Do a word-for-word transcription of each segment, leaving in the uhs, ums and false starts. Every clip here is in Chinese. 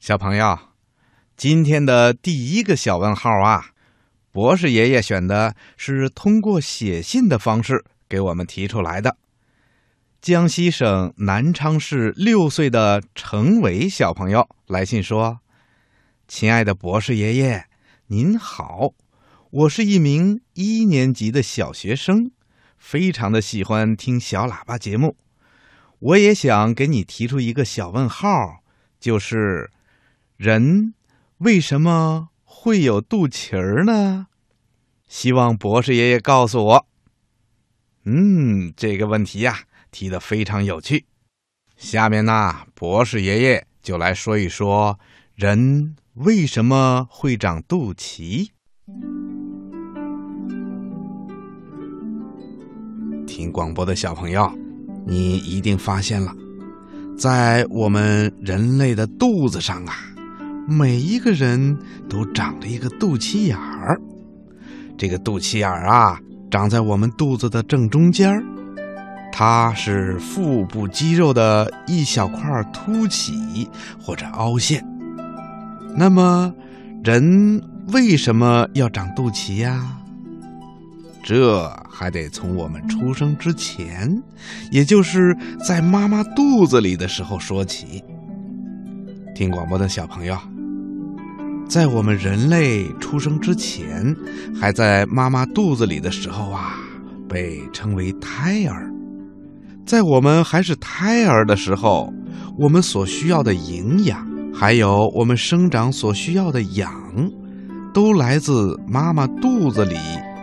小朋友，今天的第一个小问号啊，博士爷爷选的是通过写信的方式给我们提出来的。江西省南昌市六岁的程伟小朋友来信说：亲爱的博士爷爷，您好，我是一名一年级的小学生，非常的喜欢听小喇叭节目。我也想给你提出一个小问号，就是人为什么会有肚脐儿呢？希望博士爷爷告诉我。嗯，这个问题呀、啊、提得非常有趣。下面呢，博士爷爷就来说一说人为什么会长肚脐。听广播的小朋友，你一定发现了，在我们人类的肚子上啊，每一个人都长着一个肚脐眼儿。这个肚脐眼儿啊，长在我们肚子的正中间儿，它是腹部肌肉的一小块凸起或者凹陷。那么，人为什么要长肚脐呀？这还得从我们出生之前，也就是在妈妈肚子里的时候说起。听广播的小朋友，在我们人类出生之前，还在妈妈肚子里的时候啊，被称为胎儿。在我们还是胎儿的时候，我们所需要的营养，还有我们生长所需要的氧，都来自妈妈肚子里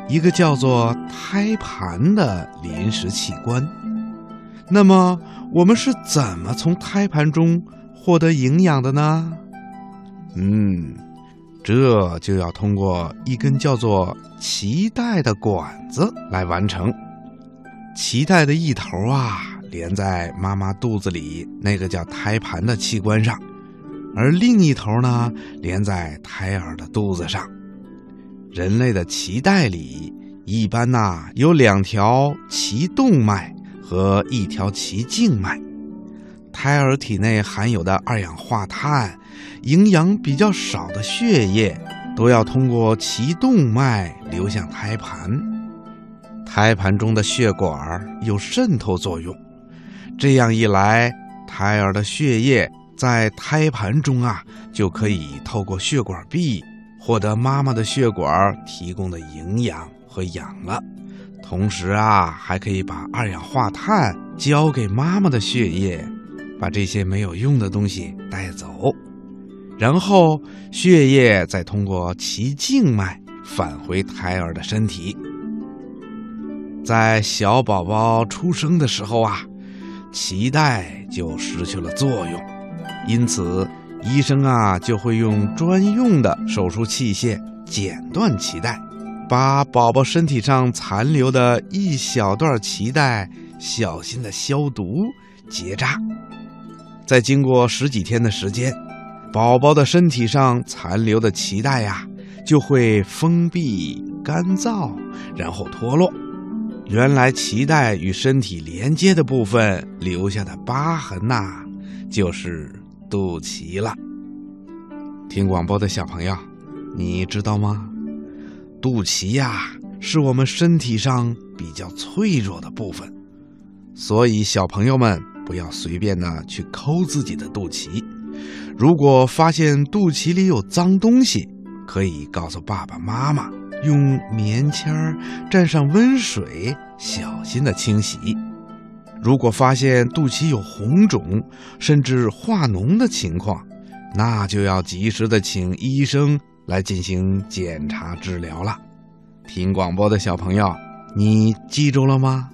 一个叫做胎盘的临时器官。那么我们是怎么从胎盘中获得营养的呢？嗯，这就要通过一根叫做脐带的管子来完成。脐带的一头啊，连在妈妈肚子里那个叫胎盘的器官上，而另一头呢，连在胎儿的肚子上。人类的脐带里一般呐、啊、有两条脐动脉和一条脐静脉。胎儿体内含有的二氧化碳、营养比较少的血液，都要通过脐动脉流向胎盘。胎盘中的血管有渗透作用，这样一来，胎儿的血液在胎盘中啊，就可以透过血管壁获得妈妈的血管提供的营养和氧了，同时啊，还可以把二氧化碳交给妈妈的血液，把这些没有用的东西带走，然后血液再通过脐静脉返回胎儿的身体。在小宝宝出生的时候啊，脐带就失去了作用，因此医生啊，就会用专用的手术器械剪断脐带，把宝宝身体上残留的一小段脐带小心的消毒结扎。在经过十几天的时间，宝宝的身体上残留的脐带呀、啊、就会封闭干燥，然后脱落，原来脐带与身体连接的部分留下的疤痕呐、啊，就是肚脐了。听广播的小朋友，你知道吗？肚脐呀、啊、是我们身体上比较脆弱的部分，所以小朋友们不要随便的去抠自己的肚脐。如果发现肚脐里有脏东西，可以告诉爸爸妈妈，用棉签蘸上温水，小心的清洗。如果发现肚脐有红肿甚至化脓的情况，那就要及时的请医生来进行检查治疗了。听广播的小朋友，你记住了吗？